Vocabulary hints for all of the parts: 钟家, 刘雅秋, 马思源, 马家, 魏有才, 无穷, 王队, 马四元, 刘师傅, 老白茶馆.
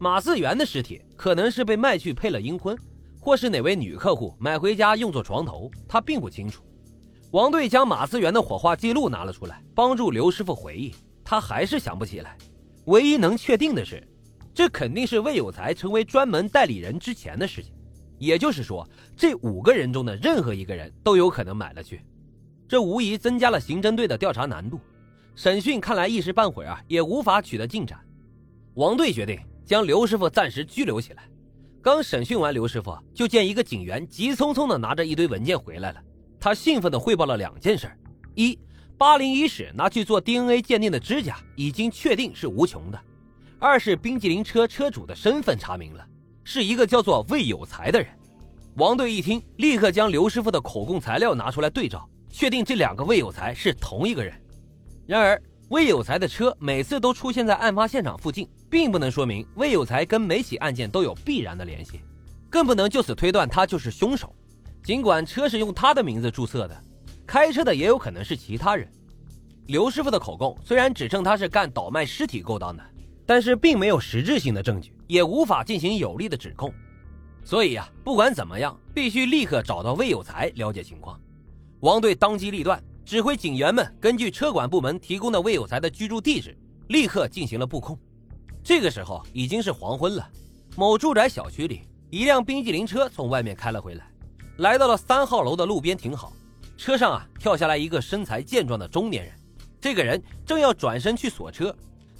马四元的尸体可能是被卖去配了阴婚，或是哪位女客户买回家用作床头，他并不清楚。王队将马思源的火化记录拿了出来，帮助刘师傅回忆，他还是想不起来。唯一能确定的是，这肯定是魏有才成为专门代理人之前的事情，也就是说，这5个人中的任何一个人都有可能买了去。这无疑增加了刑侦队的调查难度，审讯看来一时半会儿也无法取得进展。王队决定将刘师傅暂时拘留起来。刚审讯完刘师傅，就见一个警员急匆匆地拿着一堆文件回来了。他兴奋地汇报了2件事：一，801室拿去做 DNA 鉴定的指甲已经确定是无穷的；二是冰淇淋车车主的身份查明了，是一个叫做魏有才的人。王队一听，立刻将刘师傅的口供材料拿出来对照，确定这2个魏有才是同一个人。然而，魏有才的车每次都出现在案发现场附近，并不能说明魏有才跟每起案件都有必然的联系，更不能就此推断他就是凶手。尽管车是用他的名字注册的，开车的也有可能是其他人。刘师傅的口供虽然指称他是干倒卖尸体勾当的，但是并没有实质性的证据，也无法进行有力的指控。所以不管怎么样，必须立刻找到魏有才了解情况。王队当机立断，指挥警员们根据车管部门提供的魏有才的居住地址，立刻进行了布控。这个时候已经是黄昏了，某住宅小区里，一辆冰淇淋车从外面开了回来，来到了3号楼的路边停好。车上跳下来一个身材健壮的中年人，这个人正要转身去锁车，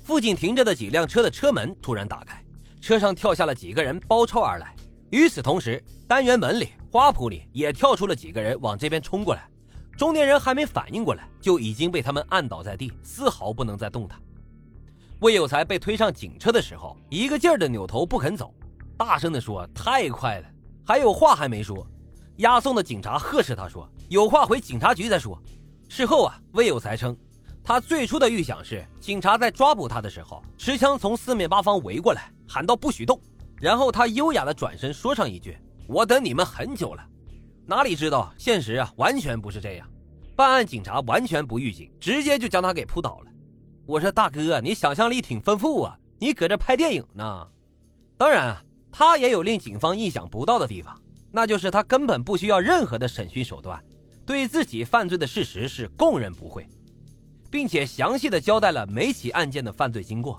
附近停着的几辆车的车门突然打开，车上跳下了几个人包抄而来。与此同时，单元门里、花圃里也跳出了几个人往这边冲过来，中年人还没反应过来，就已经被他们按倒在地，丝毫不能再动他。魏有才被推上警车的时候，一个劲儿的扭头不肯走，大声地说：“太快了，还有话还没说。”押送的警察呵斥他说：“有话回警察局再说。”事后魏有才称，他最初的预想是警察在抓捕他的时候持枪从4面8方围过来，喊到不许动，然后他优雅的转身说上一句：“我等你们很久了。”哪里知道现实完全不是这样，办案警察完全不预警，直接就将他给扑倒了。我说大哥，你想象力挺丰富啊，你搁这拍电影呢。当然他也有令警方意想不到的地方，那就是他根本不需要任何的审讯手段，对自己犯罪的事实是供认不讳，并且详细的交代了每起案件的犯罪经过。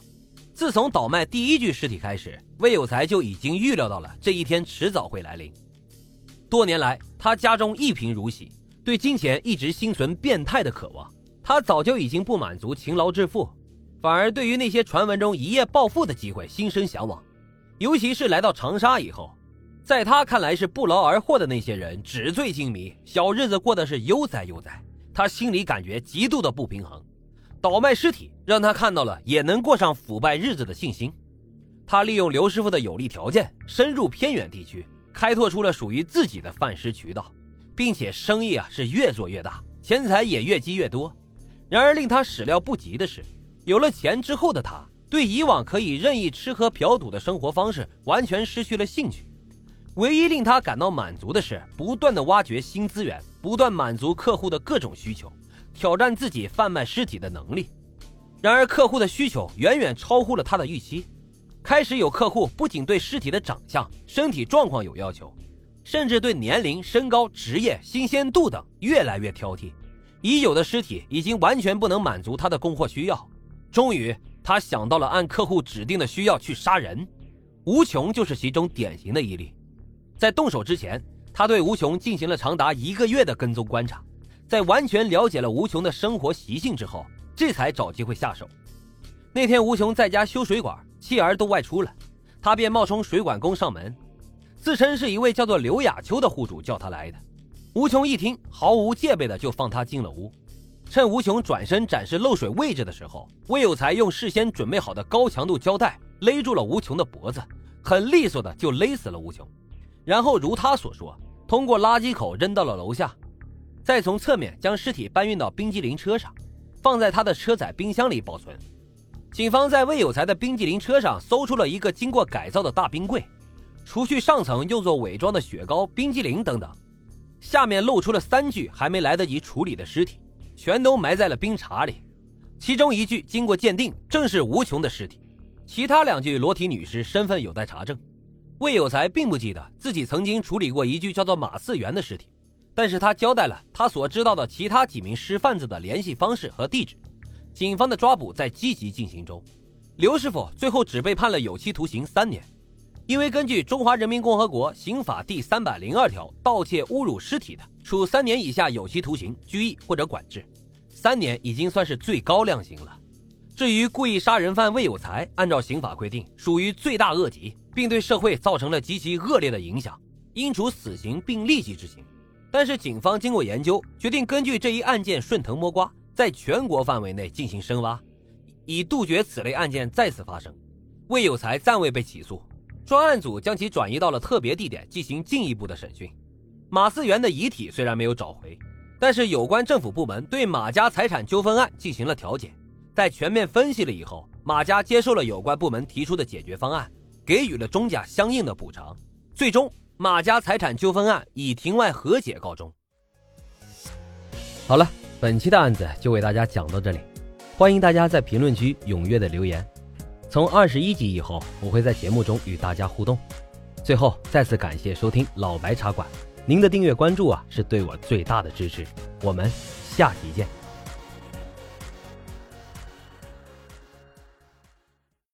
自从倒卖第1具尸体开始，魏有才就已经预料到了这一天迟早会来临。多年来，他家中一贫如洗，对金钱一直心存变态的渴望。他早就已经不满足勤劳致富，反而对于那些传闻中一夜暴富的机会心生向往，尤其是来到长沙以后，在他看来是不劳而获的那些人纸醉金迷，小日子过得是悠哉悠哉，他心里感觉极度的不平衡。倒卖尸体让他看到了也能过上腐败日子的信心。他利用刘师傅的有利条件，深入偏远地区，开拓出了属于自己的贩尸渠道，并且生意是越做越大，钱财也越积越多。然而令他始料不及的是，有了钱之后的他，对以往可以任意吃喝嫖赌的生活方式完全失去了兴趣。唯一令他感到满足的是不断的挖掘新资源，不断满足客户的各种需求，挑战自己贩卖尸体的能力。然而客户的需求远远超乎了他的预期，开始有客户不仅对尸体的长相、身体状况有要求，甚至对年龄、身高、职业、新鲜度等越来越挑剔。已有的尸体已经完全不能满足他的供货需要。终于他想到了按客户指定的需要去杀人，无穷就是其中典型的一例。在动手之前，他对无穷进行了长达1个月的跟踪观察，在完全了解了无穷的生活习性之后，这才找机会下手。那天无穷在家修水管，妻儿都外出了，他便冒充水管工上门，自称是一位叫做刘雅秋的户主叫他来的。无穷一听，毫无戒备的就放他进了屋。趁无穷转身展示漏水位置的时候，魏有才用事先准备好的高强度胶带勒住了无穷的脖子，很利索的就勒死了无穷。然后如他所说，通过垃圾口扔到了楼下，再从侧面将尸体搬运到冰激凌车上，放在他的车载冰箱里保存。警方在魏有才的冰激凌车上搜出了一个经过改造的大冰柜，除去上层用作伪装的雪糕、冰激凌等等，下面露出了3具还没来得及处理的尸体，全都埋在了冰碴里。其中1具经过鉴定，正是无穷的尸体。其他两具裸体女尸身份有待查证。魏有才并不记得自己曾经处理过一具叫做马四元的尸体，但是他交代了他所知道的其他几名尸贩子的联系方式和地址。警方的抓捕在积极进行中，刘师傅最后只被判了有期徒刑3年，因为根据《中华人民共和国刑法》第302条，盗窃侮辱尸体的，处3年以下有期徒刑、拘役或者管制。3年已经算是最高量刑了。至于故意杀人犯魏有才，按照刑法规定，属于罪大恶极，并对社会造成了极其恶劣的影响，应处死刑并立即执行。但是警方经过研究，决定根据这一案件顺藤摸瓜，在全国范围内进行深挖，以杜绝此类案件再次发生。魏有才暂未被起诉，专案组将其转移到了特别地点进行进一步的审讯。马思元的遗体虽然没有找回，但是有关政府部门对马家财产纠纷案进行了调解，在全面分析了以后，马家接受了有关部门提出的解决方案，给予了钟家相应的补偿。最终，马家财产纠纷案以庭外和解告终。好了，本期的案子就为大家讲到这里，欢迎大家在评论区踊跃的留言。从21集以后，我会在节目中与大家互动。最后，再次感谢收听老白茶馆，您的订阅关注啊，是对我最大的支持。我们下期见。